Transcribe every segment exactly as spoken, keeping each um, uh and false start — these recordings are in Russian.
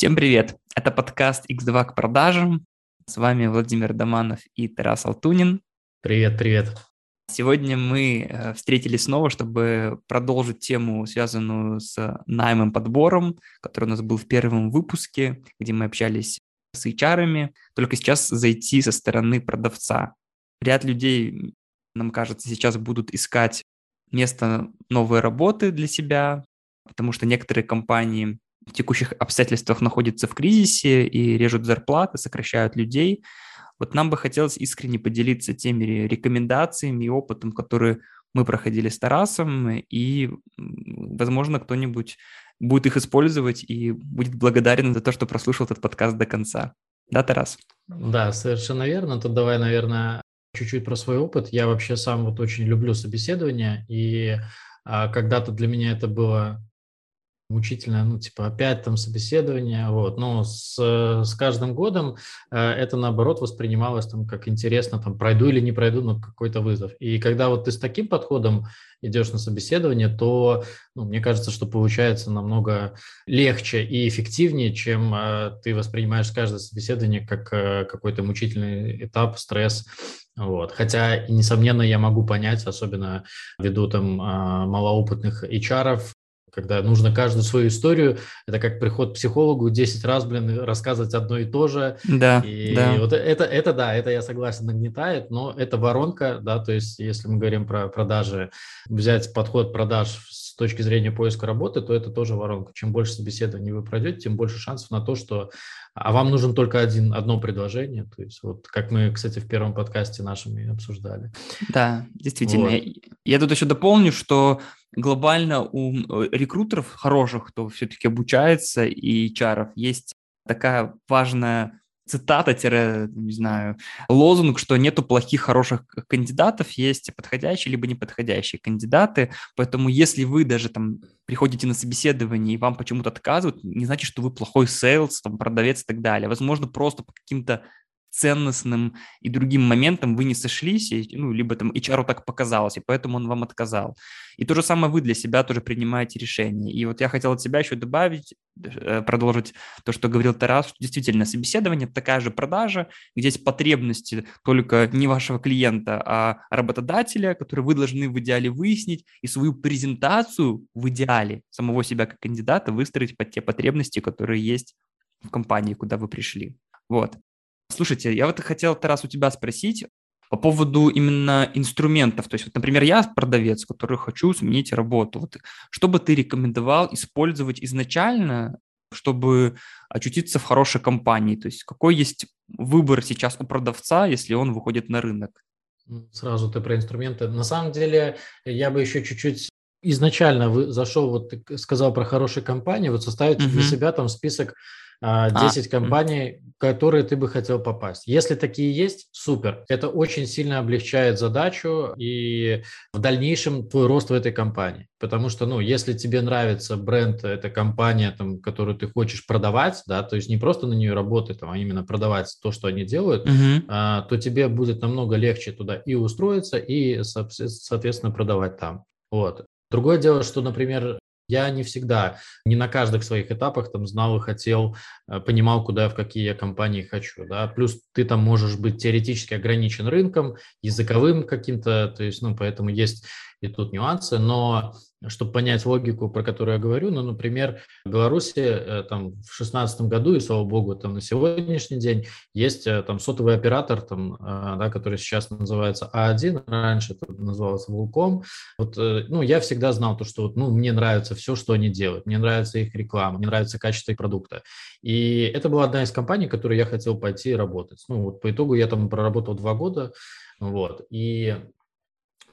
Всем привет! Это подкаст икс два к продажам. С вами Владимир Доманов и Тарас Алтунин. Привет, привет! Сегодня мы встретились снова, чтобы продолжить тему, связанную с наймом подбором, который у нас был в первом выпуске, где мы общались с эйч ар-ами. Только сейчас зайти со стороны продавца. Ряд людей, нам кажется, сейчас будут искать место новой работы для себя, потому что некоторые компании в текущих обстоятельствах находятся в кризисе и режут зарплаты, сокращают людей. Вот нам бы хотелось искренне поделиться теми рекомендациями и опытом, которые мы проходили с Тарасом, и, возможно, кто-нибудь будет их использовать и будет благодарен за то, что прослушал этот подкаст до конца. Да, Тарас? Да, совершенно верно. Тут давай, наверное, чуть-чуть про свой опыт. Я вообще сам вот очень люблю собеседования, и а, когда-то для меня это было мучительно, ну, типа, опять там собеседование, вот, но с, с каждым годом это, наоборот, воспринималось там как интересно, там, пройду или не пройду, но какой-то вызов. И когда вот ты с таким подходом идешь на собеседование, то, ну, мне кажется, что получается намного легче и эффективнее, чем ты воспринимаешь каждое собеседование как какой-то мучительный этап, стресс. Вот. Хотя, несомненно, я могу понять, особенно ввиду там малоопытных эйч ар-ов, когда нужно каждую свою историю, это как приход к психологу десять раз, блин, рассказывать одно и то же. Да, и да. Вот это, это, да, это, я согласен, нагнетает, но это воронка, да, то есть если мы говорим про продажи, взять подход продаж с точки зрения поиска работы, то это тоже воронка. Чем больше собеседований вы пройдете, тем больше шансов на то, что... А вам нужен только один, одно предложение, то есть вот как мы, кстати, в первом подкасте нашем и обсуждали. Да, действительно. Вот. Я, я тут еще дополню, что глобально у рекрутеров хороших, кто все-таки обучается, и эйч ар-ов, есть такая важная цитата, тире, не знаю, лозунг, что нету плохих, хороших кандидатов, есть подходящие либо неподходящие кандидаты, поэтому если вы даже там приходите на собеседование и вам почему-то отказывают, не значит, что вы плохой сейлс, там, продавец и так далее. Возможно, просто по каким-то ценностным и другим моментам вы не сошлись, и, ну, либо там эйч ар так показалось, и поэтому он вам отказал. И то же самое вы для себя тоже принимаете решение. И вот я хотел от себя еще добавить, продолжить то, что говорил Тарас, что действительно собеседование – такая же продажа, где есть потребности только не вашего клиента, а работодателя, которые вы должны в идеале выяснить, и свою презентацию в идеале самого себя как кандидата выстроить под те потребности, которые есть в компании, куда вы пришли. Вот. Слушайте, я вот хотел, Тарас, у тебя спросить по поводу именно инструментов. То есть, вот, например, я продавец, который хочу сменить работу. Вот, что бы ты рекомендовал использовать изначально, чтобы очутиться в хорошей компании? То есть какой есть выбор сейчас у продавца, если он выходит на рынок? Сразу ты про инструменты. На самом деле, я бы еще чуть-чуть... Изначально вы зашел, вот ты сказал про хорошие компании, вот составить uh-huh. для себя там список а, десять а, компаний, uh-huh. в которые ты бы хотел попасть. Если такие есть, супер. Это очень сильно облегчает задачу и в дальнейшем твой рост в этой компании. Потому что, ну, если тебе нравится бренд, эта компания, там, которую ты хочешь продавать, да, то есть не просто на нее работать, там, а именно продавать то, что они делают, uh-huh. а, то тебе будет намного легче туда и устроиться, и, соответственно, продавать там. Вот. Другое дело, что, например, я не всегда, не на каждых своих этапах там знал и хотел, понимал, куда, в какие я компании хочу, да, плюс ты там можешь быть теоретически ограничен рынком, языковым каким-то, то есть, ну, поэтому есть и тут нюансы, но чтобы понять логику, про которую я говорю, ну, например, в Беларуси там в шестнадцатом году, и, слава богу, там на сегодняшний день есть там сотовый оператор, там, да, который сейчас называется А один, раньше это называлось Вулком. Вот, ну, я всегда знал то, что, ну, мне нравится все, что они делают, мне нравится их реклама, мне нравится качество их продукта. И это была одна из компаний, в которой я хотел пойти работать. Ну, вот по итогу я там проработал два года, вот, и...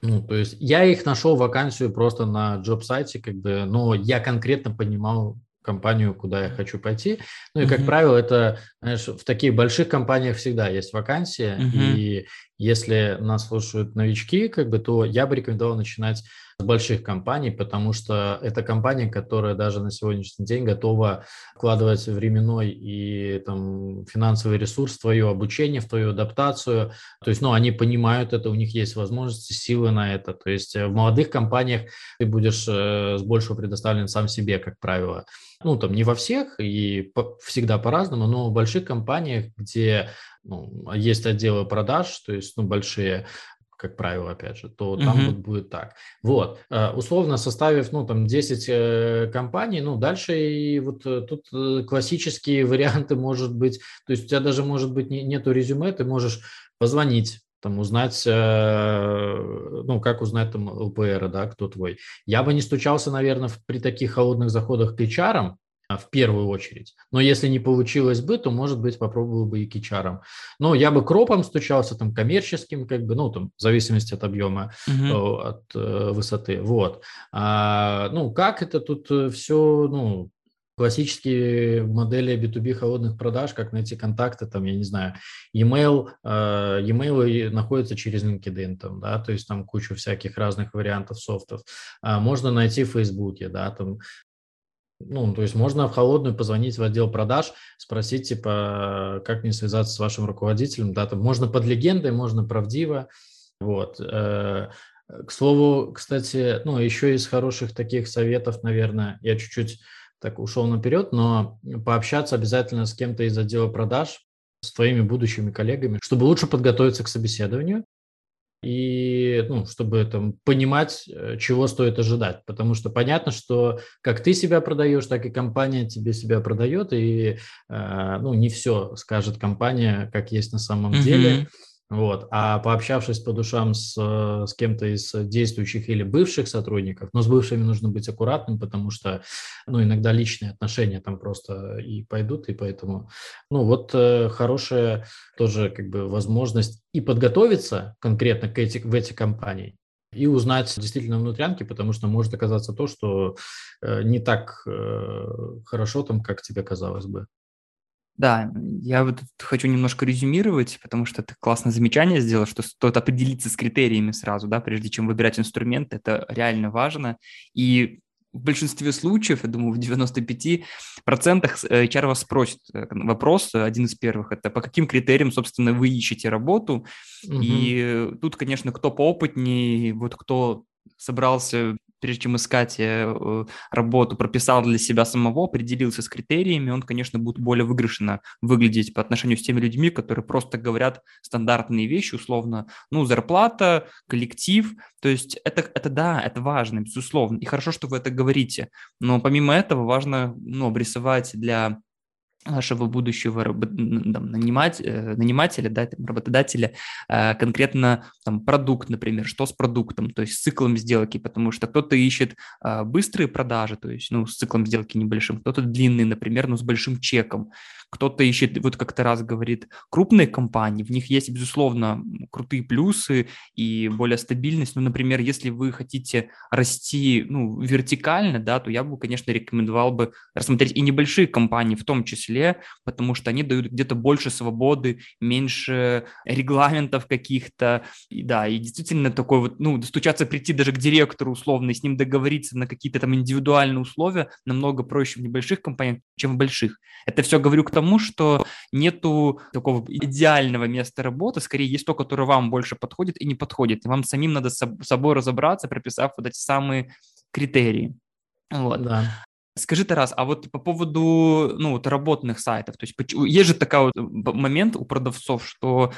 Ну, то есть я их нашел вакансию просто на Job сайте, как бы, но я конкретно понимал компанию, куда я хочу пойти. Ну и, mm-hmm. как правило, это, знаешь, в таких больших компаниях всегда есть вакансия, mm-hmm. и если нас слушают новички, как бы, то я бы рекомендовал начинать больших компаний, потому что это компания, которая даже на сегодняшний день готова вкладывать временной и там, финансовый ресурс в твое обучение, в твою адаптацию. То есть ну, они понимают это, у них есть возможности, силы на это. То есть в молодых компаниях ты будешь с большего предоставлен сам себе, как правило. Ну, там не во всех и по- всегда по-разному, но в больших компаниях, где ну, есть отделы продаж, то есть ну, большие, как правило, опять же, то mm-hmm. там вот будет так. Вот, условно составив, ну, там, десять компаний, ну, дальше и вот тут классические варианты может быть, то есть у тебя даже, может быть, не, нету резюме, ты можешь позвонить, там, узнать, ну, как узнать там ЛПР, да, кто твой. Я бы не стучался, наверное, при таких холодных заходах к эйч ар, в первую очередь. Но если не получилось бы, то, может быть, попробовал бы и к эйч ар. Но я бы к ропам стучался, там, коммерческим, как бы, ну, там, в зависимости от объема, mm-hmm. от э, высоты. Вот. А, ну, как это тут все, ну, классические модели би ту би холодных продаж, как найти контакты, там, я не знаю, e-mail, e-mail находится через LinkedIn, там, да, то есть там куча всяких разных вариантов софтов. Можно найти в Facebook, да, там, ну, то есть можно в холодную позвонить в отдел продаж, спросить, типа, как мне связаться с вашим руководителем, да, там, можно под легендой, можно правдиво, вот. К слову, кстати, ну, еще из хороших таких советов, наверное, я чуть-чуть так ушел наперед, но пообщаться обязательно с кем-то из отдела продаж, с твоими будущими коллегами, чтобы лучше подготовиться к собеседованию и, ну, чтобы там понимать, чего стоит ожидать, потому что понятно, что как ты себя продаешь, так и компания тебе себя продает, и, э, ну, не все скажет компания, как есть на самом mm-hmm. деле. Вот, а пообщавшись по душам с, с кем-то из действующих или бывших сотрудников, но с бывшими нужно быть аккуратным, потому что, ну, иногда личные отношения там просто и пойдут, и поэтому, ну, вот хорошая тоже как бы возможность и подготовиться конкретно к эти, в эти компании, и узнать действительно внутрянки, потому что может оказаться то, что не так хорошо там, как тебе казалось бы. Да, я вот хочу немножко резюмировать, потому что ты классное замечание сделал, что стоит определиться с критериями сразу, да, прежде чем выбирать инструмент, это реально важно. И в большинстве случаев, я думаю, в девяноста пяти процентах эйч ар вас спросит вопрос, один из первых, это по каким критериям, собственно, вы ищете работу. Угу. И тут, конечно, кто поопытнее, вот кто собрался... прежде чем искать работу, прописал для себя самого, определился с критериями, он, конечно, будет более выигрышно выглядеть по отношению с теми людьми, которые просто говорят стандартные вещи, условно, ну, зарплата, коллектив, то есть это, это да, это важно, безусловно, и хорошо, что вы это говорите, но помимо этого важно, ну, обрисовать для нашего будущего там, нанимать, нанимателя, да, там, работодателя, конкретно там, продукт, например, что с продуктом, то есть с циклом сделки, потому что кто-то ищет быстрые продажи, то есть ну, с циклом сделки небольшим, кто-то длинный, например, но с большим чеком, кто-то ищет, вот как Тарас говорит, крупные компании, в них есть, безусловно, крутые плюсы и более стабильность, ну, например, если вы хотите расти ну, вертикально, да, то я бы, конечно, рекомендовал бы рассмотреть и небольшие компании в том числе, потому что они дают где-то больше свободы, меньше регламентов каких-то, и, да, и действительно такой вот, ну, достучаться, прийти даже к директору условно и с ним договориться на какие-то там индивидуальные условия намного проще в небольших компаниях, чем в больших. Это все говорю к тому, что нету такого идеального места работы, скорее есть то, которое вам больше подходит и не подходит, и вам самим надо с собой разобраться, прописав вот эти самые критерии. Вот. Да. Скажи, Тарас, а вот по поводу ну, вот работных сайтов, то есть есть же такой вот момент у продавцов, что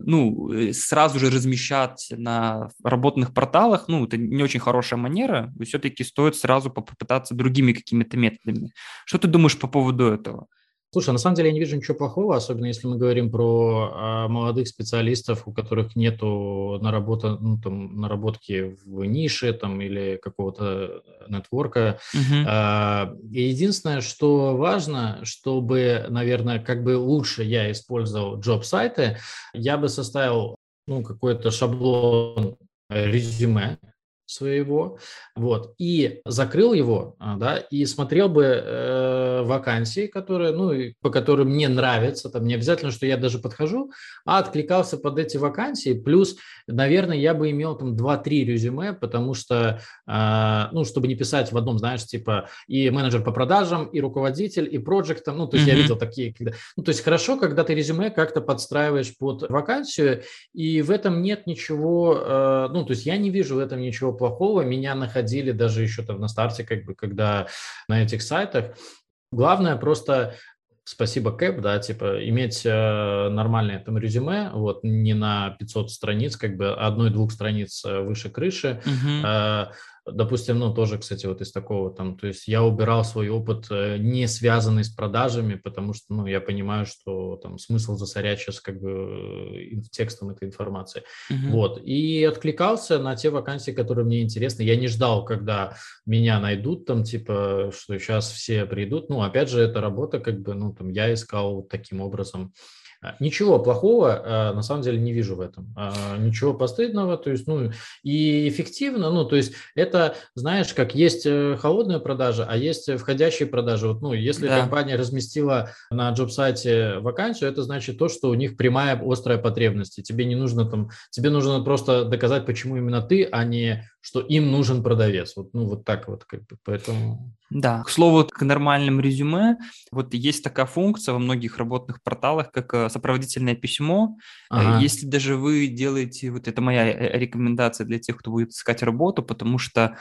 ну, сразу же размещать на работных порталах, ну, это не очень хорошая манера, и все-таки стоит сразу попытаться другими какими-то методами. Что ты думаешь по поводу этого? Слушай, на самом деле я не вижу ничего плохого, особенно если мы говорим про молодых специалистов, у которых нету наработа, ну, там, наработки в нише там, или какого-то нетворка. Uh-huh. И единственное, что важно, чтобы, наверное, как бы лучше я использовал джоб-сайты, я бы составил ну, какой-то шаблон резюме, своего, вот, и закрыл его, да, и смотрел бы э, вакансии, которые, ну, по которым мне нравится, там не обязательно, что я даже подхожу, а откликался под эти вакансии, плюс, наверное, я бы имел там два-три резюме, потому что, э, ну, чтобы не писать в одном, знаешь, типа, и менеджер по продажам, и руководитель, и проджектом, ну, то есть mm-hmm. я видел такие, когда, ну, то есть хорошо, когда ты резюме как-то подстраиваешь под вакансию, и в этом нет ничего, э, ну, то есть я не вижу в этом ничего плохого, меня находили даже еще там на старте, как бы, когда на этих сайтах. Главное просто, спасибо Кэп, да, типа, иметь э, нормальное там резюме, вот, не на пятьсот страниц, как бы, одной-двух страниц выше крыши. Mm-hmm. Э, допустим, ну, тоже, кстати, вот из такого там, то есть я убирал свой опыт, не связанный с продажами, потому что, ну, я понимаю, что там смысл засорять сейчас как бы текстом этой информации, uh-huh. вот, и откликался на те вакансии, которые мне интересны, я не ждал, когда меня найдут там, типа, что сейчас все придут, ну, опять же, эта работа, как бы, ну, там, я искал вот таким образом. Ничего плохого, на самом деле, не вижу в этом. Ничего постыдного, то есть, ну, и эффективно, ну, то есть, это, знаешь, как есть холодная продажа, а есть входящие продажи. Вот, ну, если да. компания разместила на джоб-сайте вакансию, это значит то, что у них прямая острая потребность. И тебе не нужно там, тебе нужно просто доказать, почему именно ты, а не что им нужен продавец. Вот, ну, вот так вот, как бы, поэтому... Да, к слову, к нормальным резюме, вот есть такая функция во многих работных порталах, как сопроводительное письмо. Ага. Если даже вы делаете, вот это моя рекомендация для тех, кто будет искать работу, потому что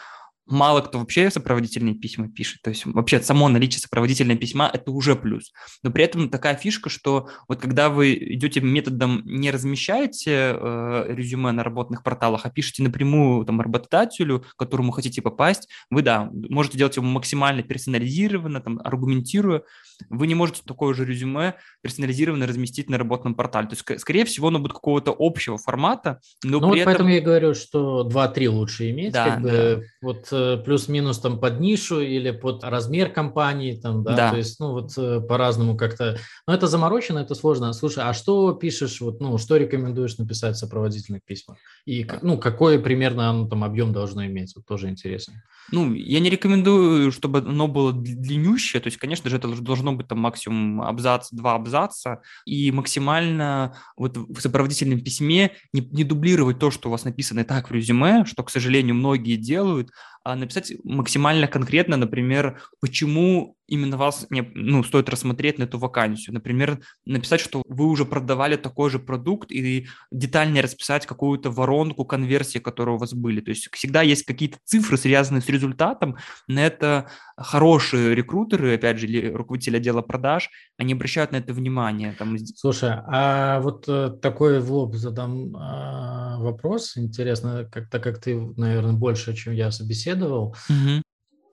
мало кто вообще сопроводительные письма пишет, то есть вообще само наличие сопроводительного письма – это уже плюс. Но при этом такая фишка, что вот когда вы идете методом не размещаете э, резюме на работных порталах, а пишете напрямую там, работодателю, к которому хотите попасть, вы, да, можете делать его максимально персонализированно, там, аргументируя, вы не можете такое же резюме персонализированно разместить на работном портале. То есть, скорее всего, оно будет какого-то общего формата, но ну, при вот этом… Поэтому я говорю, что два-три лучше иметь, да, как да. бы вот… плюс-минус там под нишу или под размер компании, там, да, да. то есть, ну, вот по-разному как-то, но это заморочено, это сложно. Слушай, а что пишешь, вот, ну, что рекомендуешь написать в сопроводительных письмах? И, ну, какой примерно оно там объем должно иметь, вот тоже интересно. Ну, я не рекомендую, чтобы оно было длиннющее, то есть, конечно же, это должно быть там максимум абзац, два абзаца, и максимально вот в сопроводительном письме не, не дублировать то, что у вас написано и так в резюме, что, к сожалению, многие делают, а написать максимально конкретно, например, почему именно вас не, ну, стоит рассмотреть на эту вакансию. Например, написать, что вы уже продавали такой же продукт и детальнее расписать какую-то воронку конверсии, которые у вас были. То есть всегда есть какие-то цифры, связанные с результатом. На это хорошие рекрутеры, опять же, или руководители отдела продаж, они обращают на это внимание. Там... Слушай, а вот такой в лоб задам вопрос. Интересно, как, так как ты, наверное, больше, чем я собеседовал. Угу.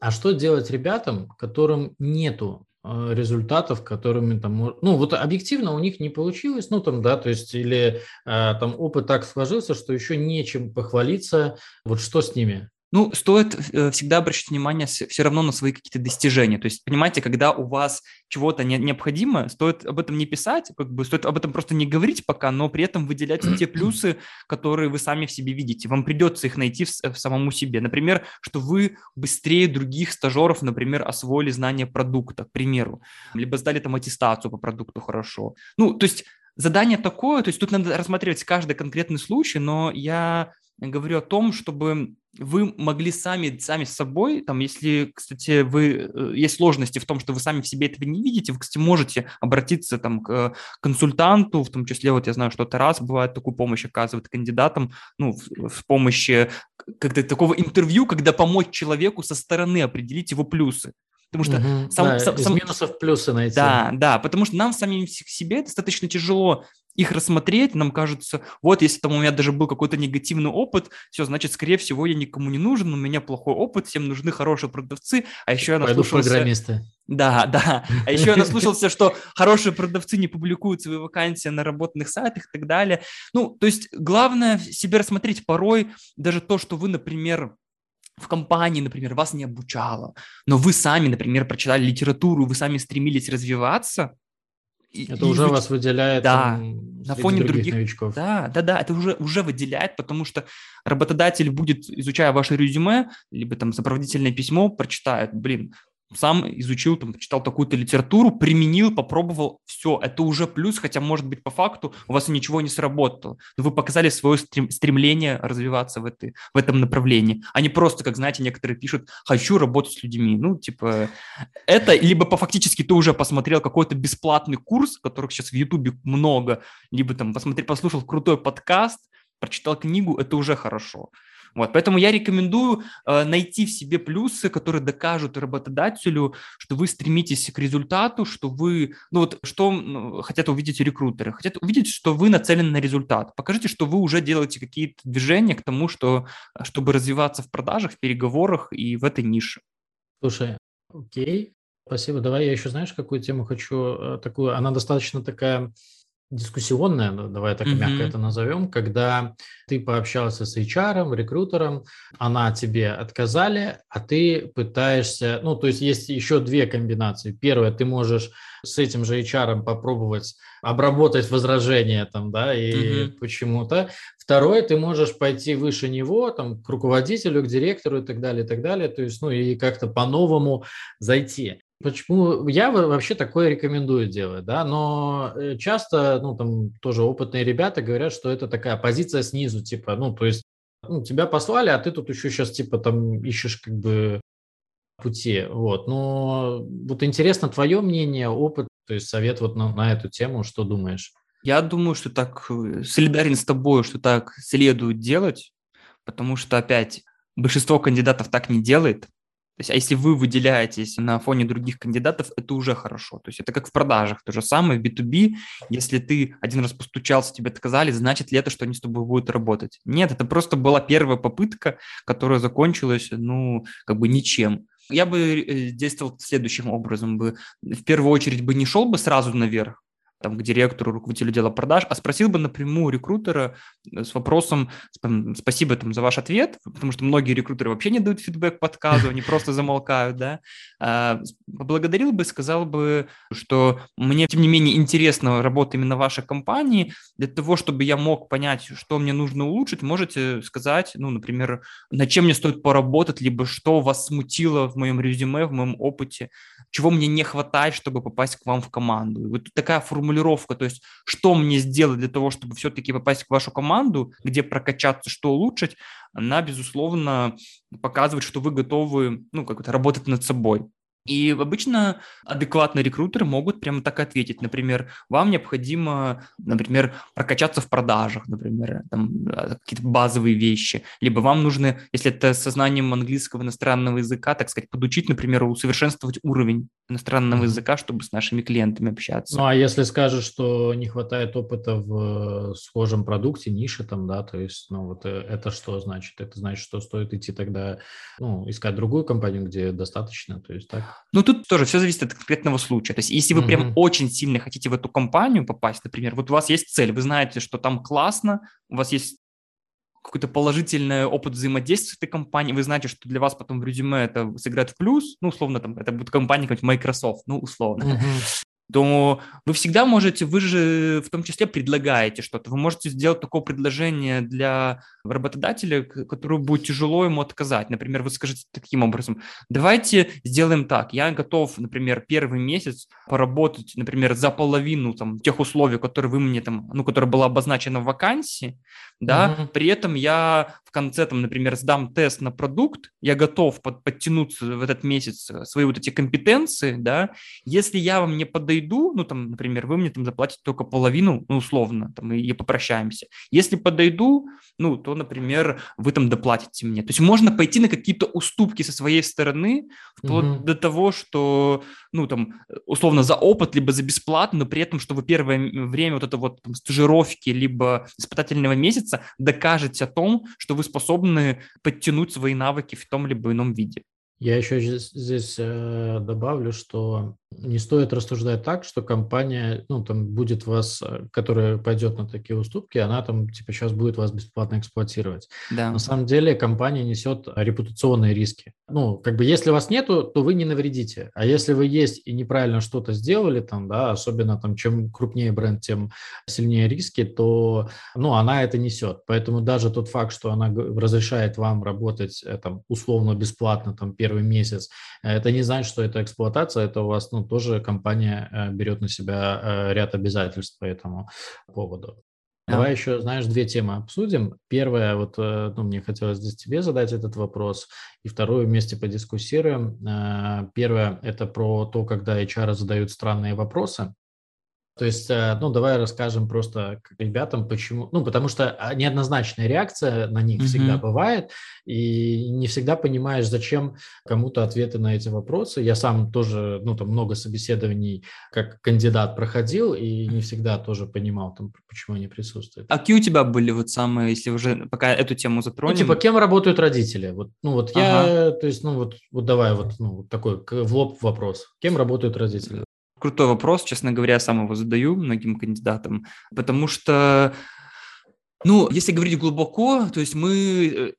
А что делать ребятам, которым нету э, результатов, которыми там, ну вот объективно у них не получилось, ну там, да, то есть или э, там опыт так сложился, что еще нечем похвалиться, вот что с ними? Ну, стоит всегда обращать внимание все равно на свои какие-то достижения. То есть, понимаете, когда у вас чего-то не, необходимо, стоит об этом не писать, как бы стоит об этом просто не говорить пока, но при этом выделять те плюсы, которые вы сами в себе видите. Вам придется их найти в, в самому себе. Например, что вы быстрее других стажеров, например, освоили знания продукта, к примеру, либо сдали там аттестацию по продукту хорошо. Ну, то есть, задание такое, то есть тут надо рассматривать каждый конкретный случай, но я... говорю о том, чтобы вы могли сами, сами с собой, там, если, кстати, вы, есть сложности в том, что вы сами в себе этого не видите, вы, кстати, можете обратиться там, к консультанту, в том числе, вот я знаю, что Тарас бывает такую помощь оказывает кандидатам, ну, в, в помощи когда, такого интервью, когда помочь человеку со стороны определить его плюсы. Потому что угу, сам, да, сам, из сам... минусов плюсы найти. Да, да, потому что нам самим себе достаточно тяжело их рассмотреть, нам кажется, вот если там у меня даже был какой-то негативный опыт, все, значит, скорее всего, я никому не нужен, у меня плохой опойт, всем нужны хорошие продавцы, а еще я наслушался... программисты. Да, да, а еще я наслушался, что хорошие продавцы не публикуют свои вакансии на работных сайтах и так далее. Ну, то есть главное себе рассмотреть порой даже то, что вы, например... в компании, например, вас не обучало, но вы сами, например, прочитали литературу, вы сами стремились развиваться, Это и уже вы... вас выделяет да, там, на фоне других, других новичков. Да, да, да, это уже, уже выделяет, потому что работодатель будет, изучая ваше резюме, либо там сопроводительное письмо, прочитает, блин, сам изучил, там, читал такую-то литературу, применил, попробовал, все, это уже плюс, хотя, может быть, по факту у вас ничего не сработало. Но вы показали свое стремление развиваться в, этой, в этом направлении, а не просто, как, знаете, некоторые пишут, хочу работать с людьми. Ну, типа, это, либо по фактически ты уже посмотрел какой-то бесплатный курс, которых сейчас в Ютубе много, либо там посмотри, послушал крутой подкаст, прочитал книгу, это уже хорошо. Вот, поэтому я рекомендую э, найти в себе плюсы, которые докажут работодателю, что вы стремитесь к результату, что вы, ну вот, что ну, хотят увидеть рекрутеры, хотят увидеть, что вы нацелены на результат. Покажите, что вы уже делаете какие-то движения к тому, что, чтобы развиваться в продажах, в переговорах и в этой нише. Слушай, окей, спасибо. Давай я еще, знаешь, какую тему хочу, такую, она достаточно такая... дискуссионная, давай так mm-hmm. мягко это назовем, когда ты пообщался с эйч ар, рекрутером, она тебе отказали, а ты пытаешься... Ну, то есть есть еще две комбинации. Первая, ты можешь с этим же эйч ар попробовать обработать возражения там, да, и mm-hmm. почему-то. Второе, ты можешь пойти выше него, там, к руководителю, к директору и так далее, и так далее, то есть, ну, и как-то по-новому зайти. Почему я вообще такое рекомендую делать, да, но часто, ну, там тоже опытные ребята говорят, что это такая позиция снизу, типа, ну, то есть, ну, тебя послали, а ты тут еще сейчас, типа, там, ищешь, как бы, пути, вот, но вот интересно твое мнение, опыт, то есть, совет вот на, на эту тему, что думаешь? Я думаю, что так, солидарен с тобой, что так следует делать, потому что, опять, большинство кандидатов так не делает. То есть, а если вы выделяетесь на фоне других кандидатов, это уже хорошо. То есть, это как в продажах, то же самое, в би ту би. Если ты один раз постучался, тебе отказали, значит ли это, что они с тобой будут работать? Нет, это просто была первая попытка, которая закончилась, ну, как бы ничем. Я бы действовал следующим образом. Бы, в первую очередь бы не шел бы сразу наверх, там, к директору, руководителю отдела продаж, а спросил бы напрямую рекрутера с вопросом «Спасибо там, за ваш ответ», потому что многие рекрутеры вообще не дают фидбэк по отказу, они просто замолкают, да. Поблагодарил бы, сказал бы, что мне, тем не менее, интересна работа именно вашей компании, для того, чтобы я мог понять, что мне нужно улучшить, можете сказать, ну, например, над чем мне стоит поработать, либо что вас смутило в моем резюме, в моем опыте, чего мне не хватает, чтобы попасть к вам в команду. И вот такая формулировка, то есть что мне сделать для того, чтобы все-таки попасть в вашу команду, где прокачаться, что улучшить, она, безусловно, показывает, что вы готовы, ну, как-то работать над собой. И обычно адекватные рекрутеры могут прямо так ответить. Например, вам необходимо, например, прокачаться в продажах, например, там, какие-то базовые вещи. Либо вам нужно, если это со знанием английского иностранного языка, так сказать, подучить, например, усовершенствовать уровень иностранного языка, чтобы с нашими клиентами общаться. Ну, а если скажешь, что не хватает опыта в схожем продукте, нише там, да, то есть, ну, вот это что значит? Это значит, что стоит идти тогда, ну, искать другую компанию, где достаточно, то есть так? Ну, тут тоже все зависит от конкретного случая. То есть, если вы mm-hmm. прям очень сильно хотите в эту компанию попасть, например, вот у вас есть цель, вы знаете, что там классно, у вас есть какой-то положительный опыт взаимодействия с этой компанией, вы знаете, что для вас потом в резюме это сыграет в плюс, ну, условно, там, это будет компания какая-нибудь Microsoft, ну, условно. Mm-hmm. То вы всегда можете, вы же в том числе предлагаете что-то. Вы можете сделать такое предложение для работодателя, которое будет тяжело ему отказать. Например, вы скажете таким образом: давайте сделаем так, я готов, например, первый месяц поработать, например, за половину там, тех условий, которые вы мне там, ну, которая была обозначена в вакансии, да, mm-hmm. при этом я в конце, там, например, сдам тест на продукт, я готов под, подтянуться в этот месяц свои вот эти компетенции, да, если я вам не подаю Подойду, ну, там, например, вы мне там заплатите только половину, ну, условно, там, и, и попрощаемся. Если подойду, ну, то, например, вы там доплатите мне. То есть можно пойти на какие-то уступки со своей стороны, вплоть mm-hmm. до того, что, ну, там, условно, за опыт, либо за бесплатно, но при этом, что вы первое время вот это вот там, стажировки, либо испытательного месяца докажете о том, что вы способны подтянуть свои навыки в том либо ином виде. Я еще здесь добавлю, что Не стоит рассуждать так, что компания, ну, там будет вас, которая пойдет на такие уступки, она там, типа, сейчас будет вас бесплатно эксплуатировать. Да. На самом деле компания несет репутационные риски. Ну, как бы, если вас нету, то вы не навредите. А если вы есть и неправильно что-то сделали, там, да, особенно там, чем крупнее бренд, тем сильнее риски, то, ну, она это несет. Поэтому даже тот факт, что она разрешает вам работать, там, условно бесплатно, там, первый месяц, это не значит, что это эксплуатация, это у вас, ну, тоже компания берет на себя ряд обязательств по этому поводу. Да. Давай еще, знаешь, две темы обсудим. Первая, вот, ну, мне хотелось здесь тебе задать этот вопрос, и вторую вместе подискуссируем. Первое – это про то, когда эйч ар задают странные вопросы. То есть, ну, давай расскажем просто ребятам, почему. Ну, потому что неоднозначная реакция на них mm-hmm. всегда бывает, и не всегда понимаешь, зачем кому-то ответы на эти вопросы. Я сам тоже, ну, там много собеседований как кандидат проходил, и не всегда тоже понимал, там, почему они присутствуют. А какие у тебя были вот самые, если уже пока эту тему затронем? Ну, типа, кем работают родители? Вот, ну, вот ага. я, то есть, ну, вот, вот давай вот, ну, такой в лоб вопрос. Кем работают родители? Крутой вопрос, честно говоря, я сам его задаю многим кандидатам, потому что, ну, если говорить глубоко, то есть мы,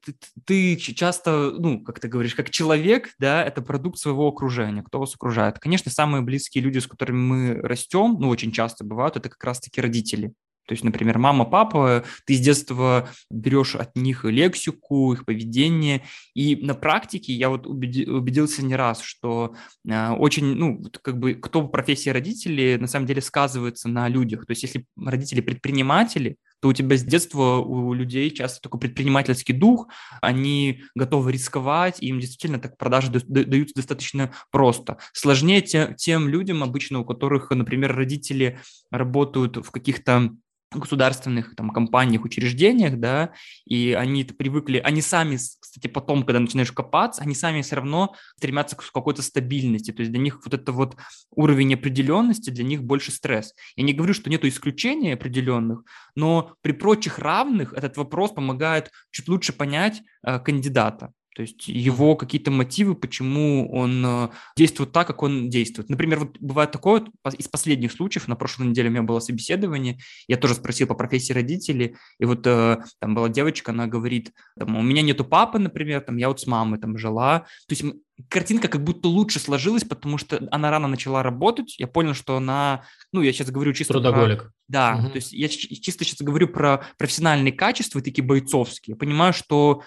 ты, ты часто, ну, как ты говоришь, как человек, да, это продукт своего окружения, кто вас окружает. Конечно, самые близкие люди, с которыми мы растем, ну, очень часто бывают, это как раз-таки родители. То есть, например, мама, папа, ты с детства берешь от них лексику, их поведение. И на практике я вот убедился не раз, что очень, ну, как бы, кто в профессии родителей на самом деле сказывается на людях. То есть, если родители предприниматели, то у тебя с детства у людей часто такой предпринимательский дух, они готовы рисковать, им действительно так продажи даются достаточно просто. Сложнее тем, тем людям обычно, у которых, например, родители работают в каких-то государственных там компаниях, учреждениях, да, и они привыкли, они сами, кстати, потом, когда начинаешь копаться, они сами все равно стремятся к какой-то стабильности, то есть для них вот это вот уровень определенности, для них больше стресс. Я не говорю, что нету исключений определенных, но при прочих равных этот вопрос помогает чуть лучше понять э, кандидата. То есть его какие-то мотивы, почему он действует так, как он действует. Например, вот бывает такое, из последних случаев, на прошлой неделе у меня было собеседование, я тоже спросил по профессии родителей, и вот там была девочка, она говорит, там, у меня нету папы, например, там, я вот с мамой там жила. То есть картинка как будто лучше сложилась, потому что она рано начала работать, я понял, что она, ну, я сейчас говорю чисто... Трудоголик. Про... Да, угу. То есть я чисто сейчас говорю про профессиональные качества, такие бойцовские. Я понимаю, что...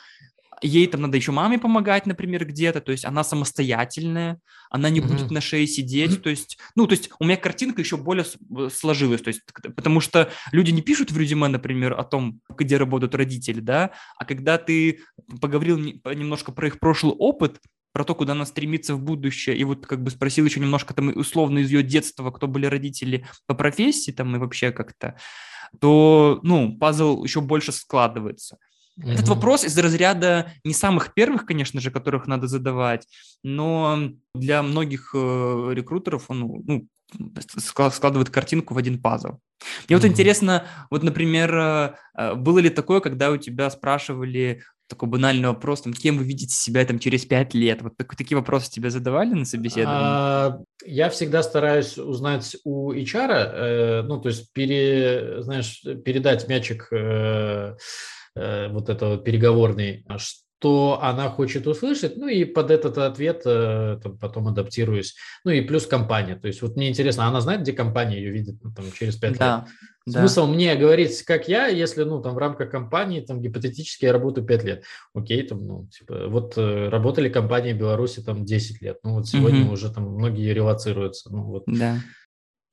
Ей там надо еще маме помогать, например, где-то, то есть она самостоятельная, она не mm-hmm. будет на шее сидеть, mm-hmm. то есть, ну, то есть у меня картинка еще более сложилась, то есть, потому что люди не пишут в резюме, например, о том, где работают родители, да, а когда ты поговорил немножко про их прошлый опыт, про то, куда она стремится в будущее, и вот как бы спросил еще немножко там условно из ее детства, кто были родители по профессии там и вообще как-то, то, ну, пазл еще больше складывается. Этот mm-hmm. вопрос из разряда не самых первых, конечно же, которых надо задавать, но для многих рекрутеров он, ну, складывает картинку в один пазл. Мне mm-hmm. вот интересно, вот, например, было ли такое, когда у тебя спрашивали такой банальный вопрос, там, кем вы видите себя там, через пять лет? Вот так, такие вопросы тебе задавали на собеседовании? Я всегда стараюсь узнать у эйч ар, ну, то есть, пере, знаешь, передать мячик... вот этого переговорный, что она хочет услышать, ну и под этот ответ там, потом адаптируюсь. Ну и плюс компания. То есть вот мне интересно, она знает, где компания ее видит, ну, там, через пять да. лет? Да. Смысл мне говорить, как я, если, ну, там, в рамках компании, там, гипотетически я работаю пять лет. Окей, там, ну, типа, вот работали компании в Беларуси, там, десять лет. Ну, вот сегодня mm-hmm. уже там многие релоцируются. Ну, вот. Да.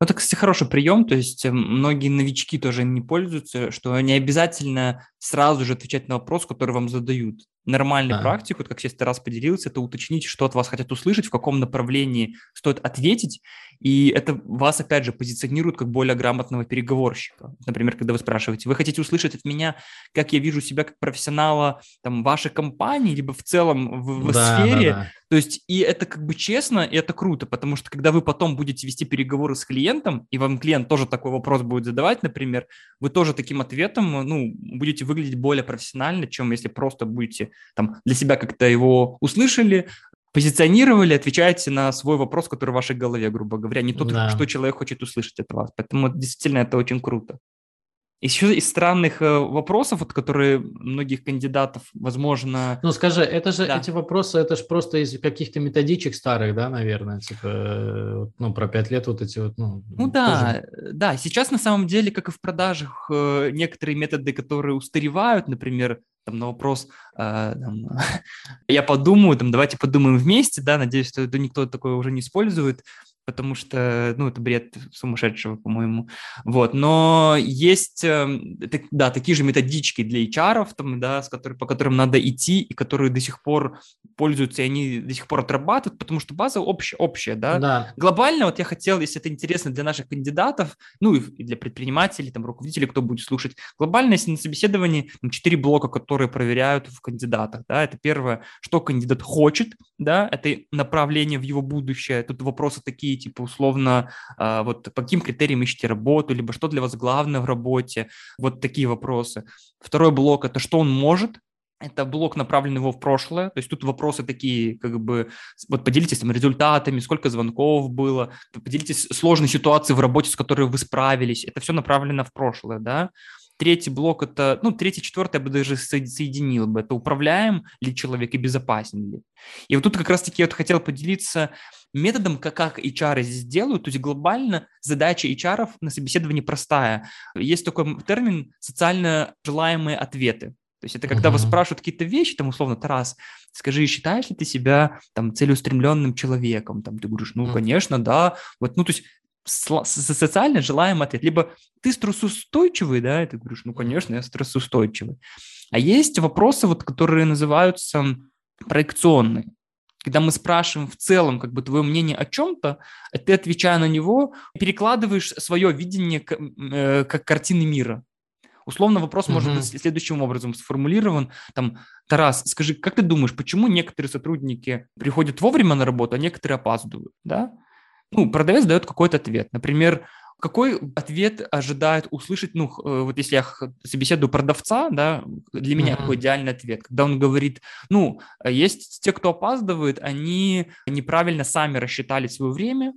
Ну, это, кстати, хороший прием, то есть многие новички тоже не пользуются, что не обязательно сразу же отвечать на вопрос, который вам задают. Нормальная А-а-а. практика, вот как сейчас Тарас поделился, это уточнить, что от вас хотят услышать, в каком направлении стоит ответить, и это вас, опять же, позиционирует как более грамотного переговорщика. Например, когда вы спрашиваете, вы хотите услышать от меня, как я вижу себя как профессионала там, вашей компании, либо в целом в, в да, сфере, да, да. То есть и это как бы честно, и это круто, потому что когда вы потом будете вести переговоры с клиентом, и вам клиент тоже такой вопрос будет задавать, например, вы тоже таким ответом, ну, будете выглядеть более профессионально, чем если просто будете там для себя как-то его услышали, позиционировали, отвечаете на свой вопрос, который в вашей голове, грубо говоря, не то, да. что человек хочет услышать от вас. Поэтому действительно это очень круто. Еще из странных вопросов, вот, которые многих кандидатов, возможно... Ну, скажи, это же да. эти вопросы, это же просто из каких-то методичек старых, да, наверное, типа, ну, про пять лет вот эти вот, ну... Ну, да, тоже... да, сейчас на самом деле, как и в продажах, некоторые методы, которые устаревают, например, там, на вопрос, э, там, я подумаю, там, давайте подумаем вместе, да, надеюсь, что никто такое уже не использует, потому что, ну, это бред сумасшедшего, по-моему, вот, но есть, да, такие же методички для эйч ар-ов, там, да, с которой, по которым надо идти, и которые до сих пор пользуются, и они до сих пор отрабатывают, потому что база общая, общая, да, да. Глобально, вот я хотел, если это интересно для наших кандидатов, ну, и для предпринимателей, там, руководителей, кто будет слушать, глобально, если на собеседовании, там, четыре блока, которые проверяют в кандидатах, да, это первое, что кандидат хочет, да, это направление в его будущее, тут вопросы такие, типа, условно, вот по каким критериям ищете работу, либо что для вас главное в работе, вот такие вопросы. Второй блок – это что он может, это блок, направленный его в прошлое, то есть тут вопросы такие, как бы, вот поделитесь там результатами, сколько звонков было, поделитесь сложной ситуацией в работе, с которой вы справились, это все направлено в прошлое, да. Третий блок – это, ну, третий, четвертый я бы даже соединил бы, это управляем ли человек и безопасен ли. И вот тут как раз-таки я вот хотел поделиться методом, как эйч ар здесь делают, то есть глобально задача эйч ар на собеседовании простая. Есть такой термин «социально желаемые ответы». То есть это когда угу. вас спрашивают какие-то вещи, там, условно, Тарас, скажи, считаешь ли ты себя там целеустремленным человеком? Там ты говоришь, ну, угу. конечно, да. Вот, ну, то есть социально желаемый ответ. Либо ты стрессоустойчивый, да, и ты говоришь, ну, конечно, я стрессоустойчивый. А есть вопросы, вот, которые называются проекционные. Когда мы спрашиваем в целом, как бы, твое мнение о чем-то, а ты, отвечая на него, перекладываешь свое видение к, э, как картины мира. Условно вопрос mm-hmm. может быть следующим образом сформулирован. Там, Тарас, скажи, как ты думаешь, почему некоторые сотрудники приходят вовремя на работу, а некоторые опаздывают? Да? Ну, продавец дает какой-то ответ. Например, какой ответ ожидает услышать, ну, вот если я собеседую продавца, да, для меня mm-hmm. какой идеальный ответ, когда он говорит, ну, есть те, кто опаздывает, они неправильно сами рассчитали свое время,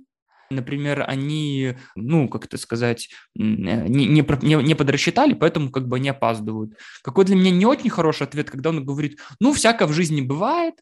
например, они, ну, как это сказать, не, не, не подрасчитали, поэтому как бы они опаздывают. Какой для меня не очень хороший ответ, когда он говорит, ну, всякое в жизни бывает,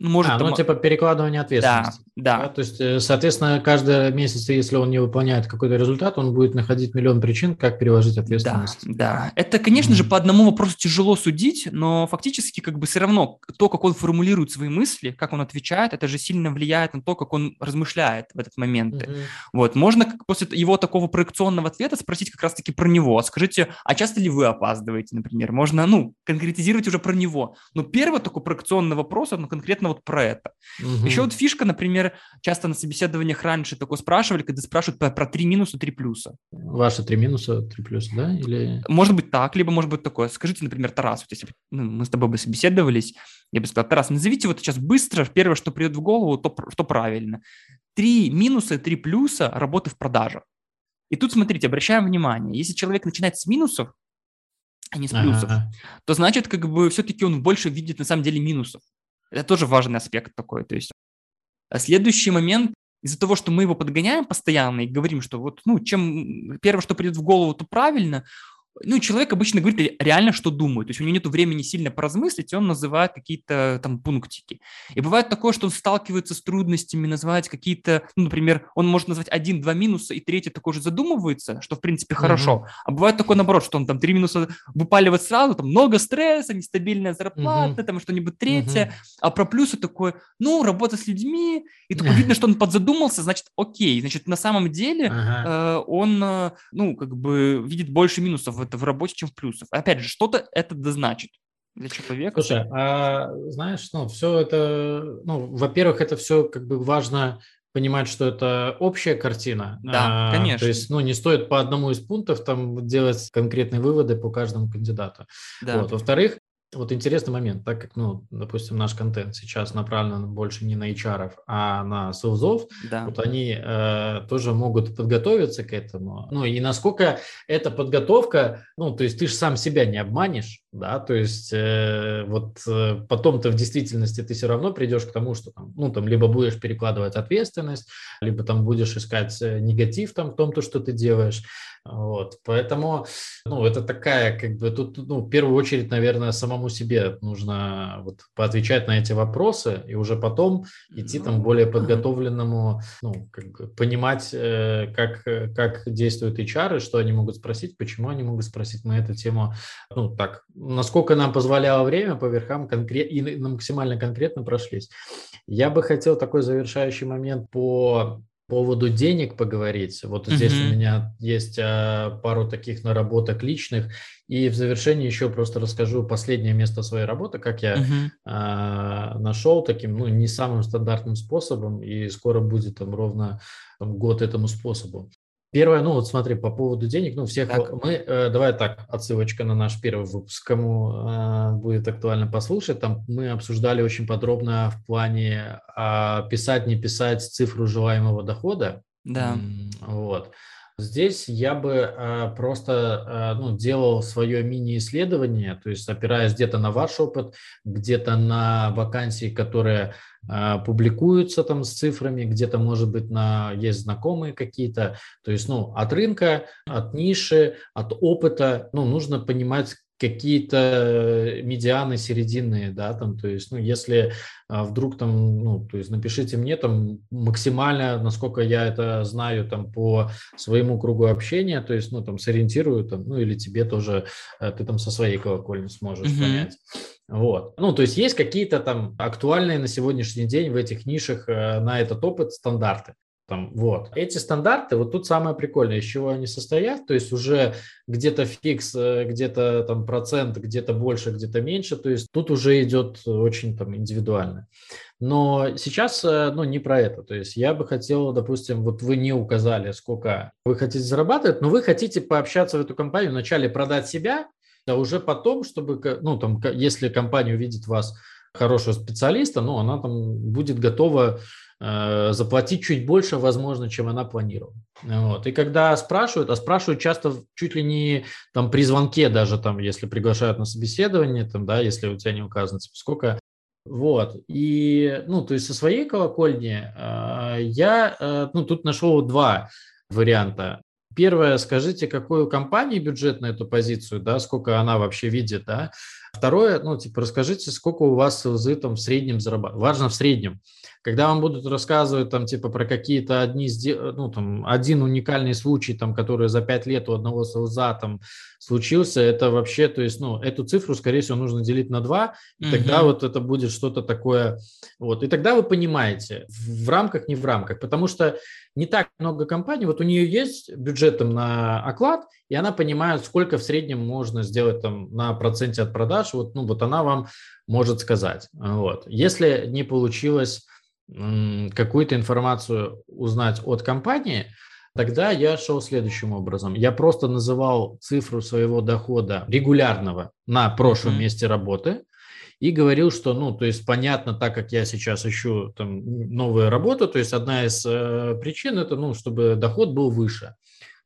может, а, там... ну, типа перекладывание ответственности. Да, да. Да, то есть, соответственно, каждый месяц, если он не выполняет какой-то результат, он будет находить миллион причин, как переложить ответственность. Да, да. Это, конечно mm-hmm. же, по одному вопросу тяжело судить, но фактически как бы все равно то, как он формулирует свои мысли, как он отвечает, это же сильно влияет на то, как он размышляет в этот момент. Mm-hmm. Вот. Можно после его такого проекционного ответа спросить как раз-таки про него. Скажите, а часто ли вы опаздываете, например? Можно, ну, конкретизировать уже про него. Но первый такой проекционный вопрос, он конкретно вот про это. Угу. Еще вот фишка, например, часто на собеседованиях раньше такое спрашивали, когда спрашивают про, про три минуса, три плюса. Ваши три минуса, три плюса, да? Или... Может быть так, либо может быть такое. Скажите, например, Тарас, вот если бы, ну, мы с тобой бы собеседовались, я бы сказал, Тарас, назовите вот сейчас быстро, первое, что придет в голову, то, то правильно. Три минуса, три плюса работы в продажах. И тут, смотрите, обращаем внимание, если человек начинает с минусов, а не с плюсов, ага. то значит, как бы все-таки он больше видит на самом деле минусов. Это тоже важный аспект такой. То есть, а следующий момент, из-за того, что мы его подгоняем постоянно и говорим, что вот, ну, чем первое, что придет в голову, то правильно, ну, человек обычно говорит реально, что думает. То есть у него нет времени сильно поразмыслить, и он называет какие-то там пунктики. И бывает такое, что он сталкивается с трудностями, называет какие-то, ну, например, он может назвать один-два минуса, и третий такой же задумывается, что, в принципе, хорошо. Mm-hmm. А бывает такое, наоборот, что он там три минуса выпаливает сразу, там много стресса, нестабильная зарплата, mm-hmm. там что-нибудь третье. Mm-hmm. А про плюсы такое, ну, работа с людьми. И такое mm-hmm. видно, что он подзадумался, значит, окей. Значит, на самом деле mm-hmm. э, он, э, ну, как бы видит больше минусов это в работе, чем в плюсах. Опять же, что-то это значит для человека. Слушай, а знаешь, ну, все это, ну, во-первых, это все как бы важно понимать, что это общая картина. Да, а, конечно. То есть, ну, не стоит по одному из пунктов там делать конкретные выводы по каждому кандидату. Да. Вот. Во-вторых, вот интересный момент, так как, ну, допустим, наш контент сейчас направлен больше не на эйч ар, а на соузов, да. вот они э, тоже могут подготовиться к этому. Ну и насколько эта подготовка, ну, то есть ты же сам себя не обманешь, Да, то есть э, вот э, потом-то в действительности ты все равно придешь к тому, что там, ну, там либо будешь перекладывать ответственность, либо там будешь искать негатив там, в том, то, что ты делаешь. Вот. Поэтому ну, это такая, как бы, тут ну, в первую очередь, наверное, самому себе нужно вот, поотвечать на эти вопросы и уже потом идти там более подготовленному, ну, как бы, понимать, э, как, как действуют эйч ар, и что они могут спросить, почему они могут спросить на эту тему, ну, так, насколько нам позволяло время, по верхам конкрет... и максимально конкретно прошлись. Я бы хотел такой завершающий момент по поводу денег поговорить. Вот mm-hmm. здесь у меня есть а, пару таких наработок личных. И в завершении еще просто расскажу последнее место своей работы, как я mm-hmm. а, нашел таким, ну, не самым стандартным способом. И скоро будет там ровно там, год этому способу. Первое, ну вот смотри, по поводу денег, ну всех так. мы, э, давай так, отсылочка на наш первый выпуск, кому э, будет актуально послушать, там мы обсуждали очень подробно в плане э, писать, не писать цифру желаемого дохода, да. Вот. Здесь я бы э, просто э, ну, делал свое мини-исследование, то есть опираясь где-то на ваш опыт, где-то на вакансии, которые э, публикуются там с цифрами, где-то, может быть, на, есть знакомые какие-то. То есть ну, от рынка, от ниши, от опыта ну, нужно понимать какие-то медианы серединные, да, там, то есть, ну, если а, вдруг там, ну, то есть, напишите мне там максимально, насколько я это знаю, там, по своему кругу общения, то есть, ну, там, сориентирую, там, ну, или тебе тоже, а, ты там со своей колокольни сможешь mm-hmm. понять. Вот. Ну, то есть есть какие-то там актуальные на сегодняшний день в этих нишах а, на этот опыт стандарты. Там, вот. Эти стандарты, вот тут самое прикольное, из чего они состоят, то есть уже где-то фикс, где-то там процент, где-то больше, где-то меньше, то есть тут уже идет очень там индивидуально. Но сейчас, ну, не про это, то есть я бы хотел, допустим, вот вы не указали, сколько вы хотите зарабатывать, но вы хотите пообщаться в эту компанию, вначале продать себя, а уже потом, чтобы, ну, там, если компания увидит вас хорошего специалиста, ну, она там будет готова заплатить чуть больше, возможно, чем она планировала. Вот. И когда спрашивают, а спрашивают часто чуть ли не там, при звонке даже, там, если приглашают на собеседование, там, да, если у тебя не указано, типа, сколько. Вот. И, ну, то есть со своей колокольни э, я э, ну, тут нашел два варианта. Первое, скажите, какой у компании бюджет на эту позицию, да, сколько она вообще видит, да. Второе, ну, типа, расскажите, сколько у вас СЛЗ там в среднем зарабатывает. Важно в среднем. Когда вам будут рассказывать там, типа, про какие-то одни, ну, там, один уникальный случай, там, который за пять лет у одного СЛЗ там случился, это вообще, то есть, ну, эту цифру, скорее всего, нужно делить на два, и mm-hmm. тогда вот это будет что-то такое, вот. И тогда вы понимаете, в рамках, не в рамках, потому что не так много компаний, вот у нее есть бюджетом на оклад, и она понимает, сколько в среднем можно сделать там на проценте от продаж. Вот, ну, вот она вам может сказать. Вот. Если не получилось м, какую-то информацию узнать от компании, тогда я шел следующим образом. Я просто называл цифру своего дохода регулярного на прошлом mm-hmm. месте работы и говорил, что, ну, то есть понятно, так как я сейчас ищу там, новую работу, то есть одна из э, причин – это, ну, чтобы доход был выше.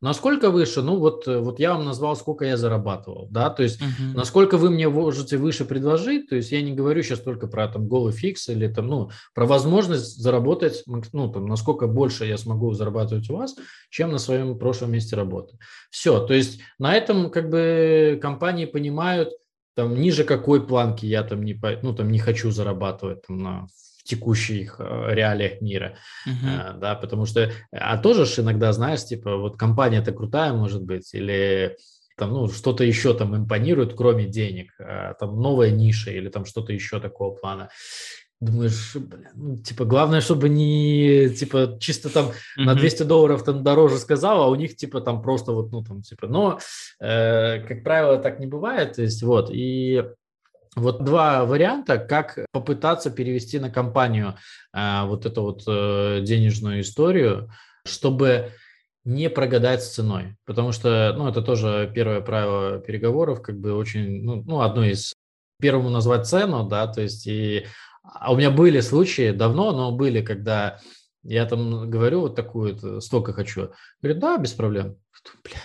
Насколько выше? Ну, вот, вот я вам назвал, сколько я зарабатывал, да, то есть uh-huh. насколько вы мне можете выше предложить, то есть я не говорю сейчас только про там голый фикс или там, ну, про возможность заработать, ну, там, насколько больше я смогу зарабатывать у вас, чем на своем прошлом месте работы. Все, то есть на этом как бы компании понимают, там, ниже какой планки я там не, ну, там, не хочу зарабатывать там на... текущих реалиях мира, uh-huh. да, потому что, а тоже ж иногда, знаешь, типа, вот компания-то крутая, может быть, или там, ну, что-то еще там импонирует, кроме денег, там, новая ниша или там что-то еще такого плана. Думаешь, блин, ну, типа, главное, чтобы не, типа, чисто там mm-hmm. на двести долларов там дороже сказал, а у них, типа, там просто вот, ну, там, типа, но, э, как правило, так не бывает, то есть, вот, и... Вот два варианта, как попытаться перевести на компанию э, вот эту вот э, денежную историю, чтобы не прогадать с ценой, потому что, ну, это тоже первое правило переговоров, как бы очень, ну, ну одно из, первому назвать цену, да, то есть и, а у меня были случаи давно, но были, когда я там говорю вот такую, столько хочу, говорю, да, без проблем, бля.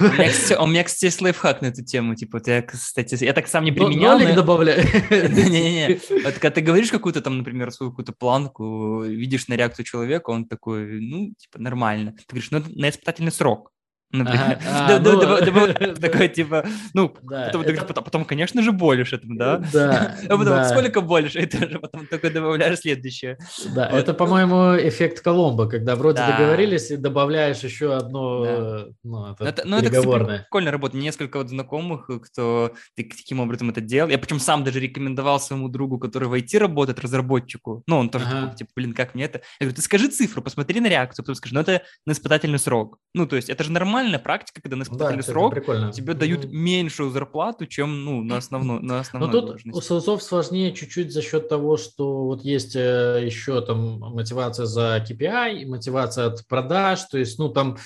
У меня, кстати, у меня, кстати, есть лайфхак на эту тему. Типа, вот я, кстати, я так сам не применял. Нолик но... добавляю. Не-не-не. Вот, когда ты говоришь какую-то там, например, свою какую-то планку, видишь на реакцию человека, он такой, ну, типа, нормально. Ты говоришь, ну, на испытательный срок. Такой, типа, ну, потом, конечно же, болишь этому, да? Да. А потом, сколько болишь, и ты уже потом только добавляешь следующее. Да, это, по-моему, эффект Коломбо, когда вроде договорились и добавляешь еще одно переговорное. Это прикольная работа. Несколько вот знакомых, кто таким образом это делал. Я причем сам даже рекомендовал своему другу, который в ай ти работает, разработчику. Ну, он тоже такой, типа, блин, как мне это? Я говорю, ты скажи цифру, посмотри на реакцию, потом скажи, ну, это на испытательный срок. Ну, то есть, это же нормально. Практика, когда на испытательный да, срок тебе ну... дают меньшую зарплату, чем ну, на основную, на основную но тут у соусов сложнее чуть-чуть за счет того, что вот есть еще там мотивация за кей пи ай, мотивация от продаж, то есть ну там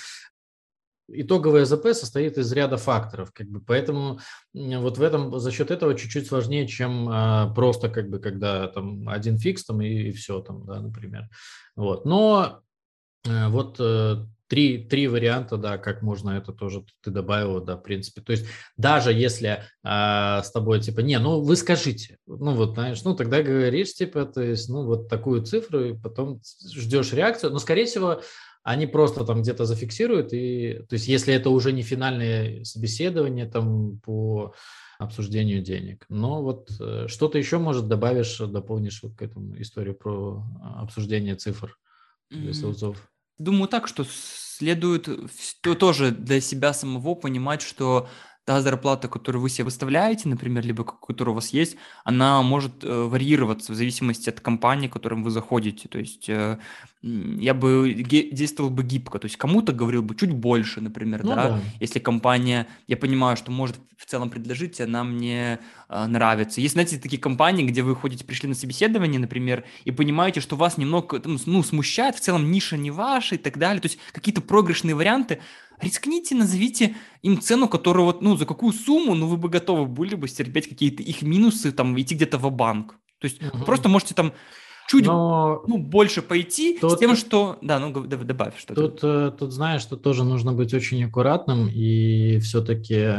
итоговое ЗП состоит из ряда факторов, как бы, поэтому вот в этом, за счет этого чуть-чуть сложнее, чем а, просто как бы, когда там один фикс там и, и все там, да, например. Вот, но а, вот Три, три варианта, да, как можно это тоже, ты добавила, да, в принципе. То есть даже если а, с тобой, типа, не, ну, вы скажите, ну, вот, знаешь, ну, тогда говоришь, типа, то есть, ну, вот такую цифру, и потом ждешь реакцию. Но, скорее всего, они просто там где-то зафиксируют, и, то есть, если это уже не финальное собеседование там по обсуждению денег. Но вот что-то еще, может, добавишь, дополнишь вот к этому историю про обсуждение цифр для соусов. Mm-hmm. Думаю так, что следует тоже для себя самого понимать, что та зарплата, которую вы себе выставляете, например, либо которая у вас есть, она может варьироваться в зависимости от компании, к которой вы заходите. То есть я бы действовал бы гибко, то есть кому-то говорил бы чуть больше, например, ну, да? да, если компания, я понимаю, что может в целом предложить, она мне нравится. Есть, знаете, такие компании, где вы ходите, пришли на собеседование, например, и понимаете, что вас немного ну, смущает, в целом ниша не ваша и так далее, то есть какие-то проигрышные варианты. Рискните, назовите им цену, которую вот, ну, за какую сумму, ну, вы бы готовы были бы стерпеть какие-то их минусы, там, идти где-то ва-банк. То есть угу. Просто можете там чуть но... ну, больше пойти тут... с тем, что... Да, ну, добавь что-то. Тут, тут, знаешь, что тоже нужно быть очень аккуратным, и все-таки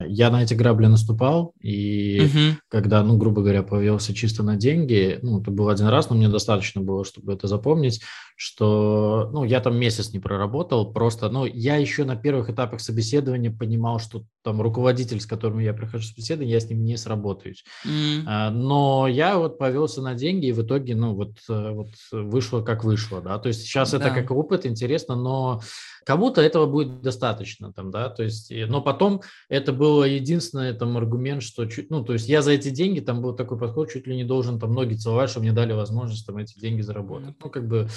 я на эти грабли наступал, и угу. когда, ну, грубо говоря, повелся чисто на деньги, ну, это был один раз, но мне достаточно было, чтобы это запомнить, что, ну, я там месяц не проработал, просто, ну, я еще на первых этапах собеседования понимал, что там руководитель, с которым я прихожу в собеседование, я с ним не сработаюсь. Mm. Но я вот повелся на деньги, и в итоге, ну, вот, вот вышло, как вышло, да, то есть сейчас да. это как опыт, интересно, но кому-то этого будет достаточно, там, да, то есть, но потом это было единственный там аргумент, что, чуть, ну, то есть я за эти деньги, там был такой подход, чуть ли не должен там ноги целовать, чтобы мне дали возможность там эти деньги заработать. Ну, как бы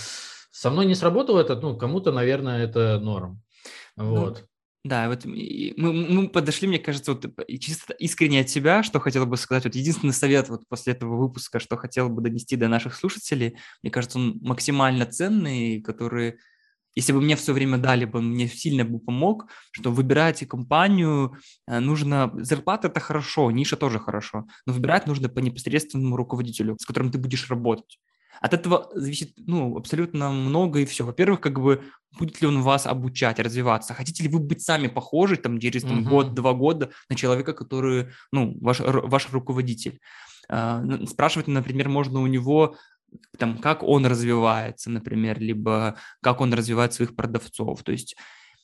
со мной не сработало это, ну, кому-то, наверное, это норм, вот. Да, вот мы, мы подошли, мне кажется, вот чисто искренне от себя, что хотел бы сказать. Вот единственный совет вот после этого выпуска, что хотел бы донести до наших слушателей, мне кажется, он максимально ценный, который, если бы мне все время дали, бы мне сильно бы помог, что выбирайте компанию, нужно, зарплата – это хорошо, ниша тоже хорошо, но выбирать нужно по непосредственному руководителю, с которым ты будешь работать. От этого зависит, ну, абсолютно много и все. Во-первых, как бы, будет ли он вас обучать, развиваться? Хотите ли вы быть сами похожи там, через там, угу. год-два года на человека, который, ну, ваш, ваш руководитель? Спрашивать, например, можно у него, там, как он развивается, например, либо как он развивает своих продавцов. То есть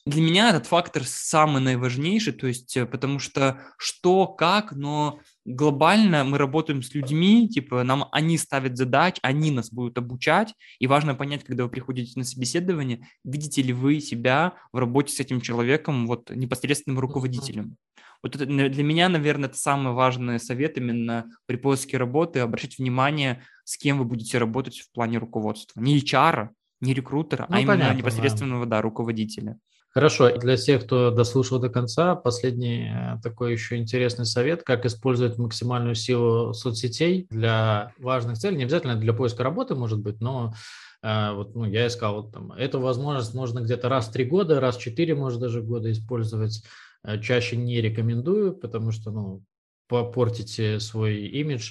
для меня этот фактор самый наиважнейший, то есть потому что что, как, но глобально мы работаем с людьми, типа нам они ставят задачи, они нас будут обучать, и важно понять, когда вы приходите на собеседование, видите ли вы себя в работе с этим человеком, вот непосредственным руководителем. Вот это, для меня, наверное, это самый важный совет именно при поиске работы, обращать внимание, с кем вы будете работать в плане руководства. Не эйч ар, не рекрутера, ну, а именно понятно, непосредственного да. Да, руководителя. Хорошо, для тех, кто дослушал до конца, последний такой еще интересный совет, как использовать максимальную силу соцсетей для важных целей, не обязательно для поиска работы, может быть, но э, вот, ну, я искал, вот, там, эту возможность можно где-то раз в три года, раз в четыре, может, даже года использовать, чаще не рекомендую, потому что, ну, попортите свой имидж.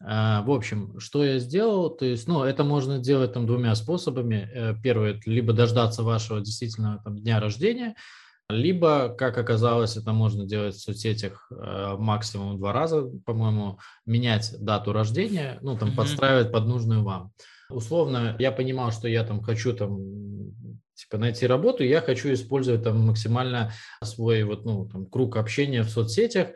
В общем, что я сделал, то есть, ну, это можно делать там двумя способами. Первое, либо дождаться вашего действительно там, дня рождения, Либо, как оказалось, это можно делать в соцсетях максимум два раза, по-моему, менять дату рождения, ну, там, mm-hmm. подстраивать под нужную вам. Условно, я понимал, что я там хочу там, типа, найти работу, я хочу использовать там максимально свой вот, ну, там, круг общения в соцсетях.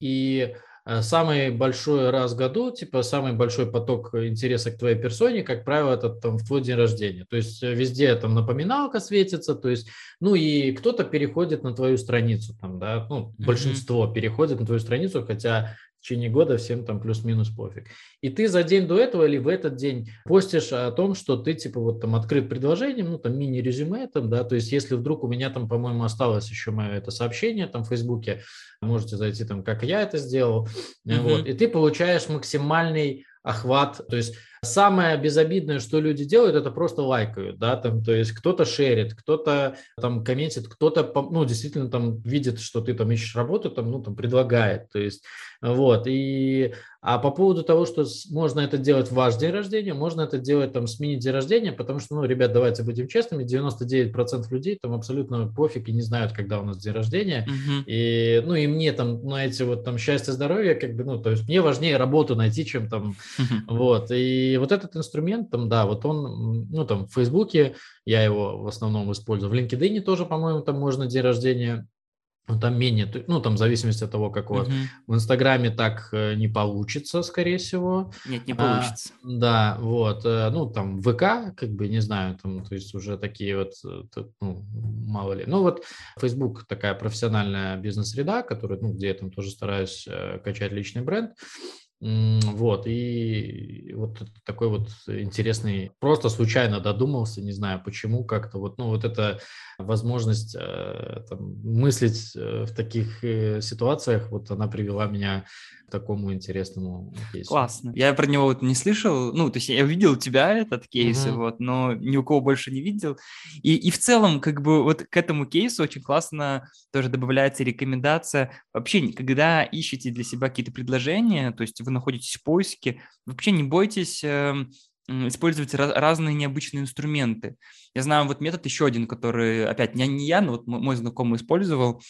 И самый большой раз в году, типа, самый большой поток интереса к твоей персоне, как правило, это там в твой день рождения. То есть везде там напоминалка светится, то есть, ну и кто-то переходит на твою страницу, там, да, ну, большинство mm-hmm. переходит на твою страницу, хотя в течение года всем там плюс-минус пофиг. И ты за день до этого или в этот день постишь о том, что ты типа вот там открыт предложением, ну там мини-резюме там, да, то есть если вдруг у меня там, по-моему, осталось еще мое это сообщение там в Фейсбуке, можете зайти там, как я это сделал, mm-hmm. вот, и ты получаешь максимальный охват, то есть самое безобидное, что люди делают, это просто лайкают, да, там, то есть кто-то шерит, кто-то там комментит, кто-то, ну, действительно там видит, что ты там ищешь работу, там, ну, там предлагает, то есть, вот, и, а по поводу того, что можно это делать в ваш день рождения, можно это делать там сменить день рождения, потому что, ну, ребят, давайте будем честными, девяносто девять процентов людей там абсолютно пофиг и не знают, когда у нас день рождения, mm-hmm. и, ну, и мне там, знаете, вот там счастье, здоровье, как бы, ну, то есть мне важнее работу найти, чем там, mm-hmm. вот, и И вот этот инструмент, там, да, вот он, ну, там, в Фейсбуке я его в основном использую, в LinkedIn тоже, по-моему, там можно день рождения, ну, там менее, ну, там, в зависимости от того, как у вас. Uh-huh. В Инстаграме так не получится, скорее всего. Нет, не получится. А, да, вот, ну, там, ВК, как бы, не знаю, там, то есть уже такие вот, ну, мало ли. Ну, вот, Фейсбук такая профессиональная бизнес-среда, которая, ну, где я там тоже стараюсь качать личный бренд. Вот, и вот такой вот интересный, просто случайно додумался, не знаю почему, как-то вот, ну, вот эта возможность там, мыслить в таких ситуациях, вот она привела меня к такому интересному кейсу. Классно, я про него вот не слышал, ну, то есть я видел у тебя этот кейс, угу. вот, но ни у кого больше не видел, и, и в целом, как бы, вот к этому кейсу очень классно тоже добавляется рекомендация, вообще, когда ищете для себя какие-то предложения, то есть вы находитесь в поиске, вообще не бойтесь э, использовать ra- разные необычные инструменты. Я знаю вот метод еще один, который, опять, не, не я, но вот мой знакомый использовал,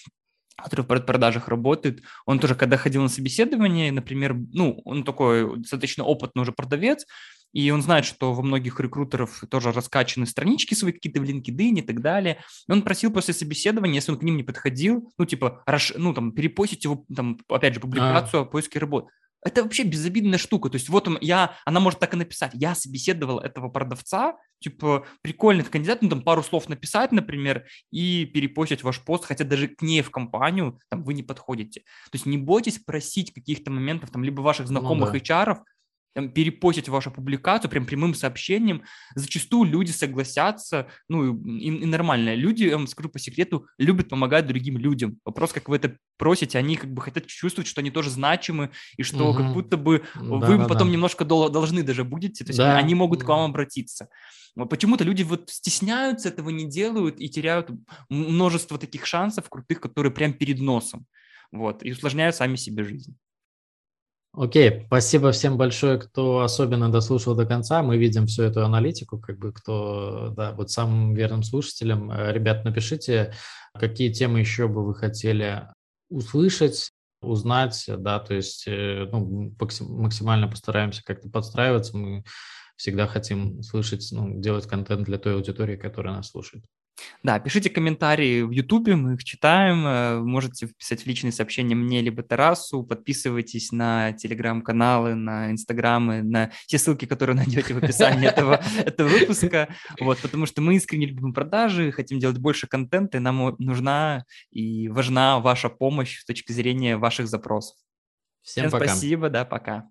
который в продажах работает. Он тоже, когда ходил на собеседование, например, ну, он такой достаточно опытный уже продавец, и он знает, что во многих рекрутеров тоже раскачаны странички свои какие-то в LinkedIn и так далее. И он просил после собеседования, если он к ним не подходил, ну, типа, расш... ну, там, перепостить его, там, опять же, публикацию А-а-а. о поиске работы. Это вообще безобидная штука, то есть вот он, я, она может так и написать, я собеседовал этого продавца, типа, прикольный кандидат, ну, там, пару слов написать, например, и перепостить ваш пост, хотя даже к ней в компанию, там, вы не подходите. То есть не бойтесь просить каких-то моментов, там, либо ваших знакомых ну, да. эйч ар-ов, там, перепостить вашу публикацию прям прямым сообщением, зачастую люди согласятся, ну, и, и нормально. Люди, я вам скажу по секрету, любят помогать другим людям. Вопрос, как вы это просите, они как бы хотят чувствовать, что они тоже значимы, и что угу. как будто бы да, вы да, потом да. немножко дол- должны даже будете, то есть да. они могут к вам обратиться. Почему-то люди вот стесняются, этого не делают и теряют множество таких шансов крутых, которые прям перед носом, вот, и усложняют сами себе жизнь. Окей, okay. Спасибо всем большое, кто особенно дослушал до конца. Мы видим всю эту аналитику, как бы кто, да, вот самым верным слушателям. Ребят, напишите, какие темы еще бы вы хотели услышать, узнать, да, то есть ну, максимально постараемся как-то подстраиваться. Мы всегда хотим слышать, ну, делать контент для той аудитории, которая нас слушает. Да, пишите комментарии в Ютубе, мы их читаем, можете писать в личные сообщения мне либо Тарасу, подписывайтесь на телеграм-каналы, на инстаграмы, на все ссылки, которые найдете в описании этого выпуска, потому что мы искренне любим продажи, хотим делать больше контента, и нам нужна и важна ваша помощь с точки зрения ваших запросов. Всем спасибо, да, пока.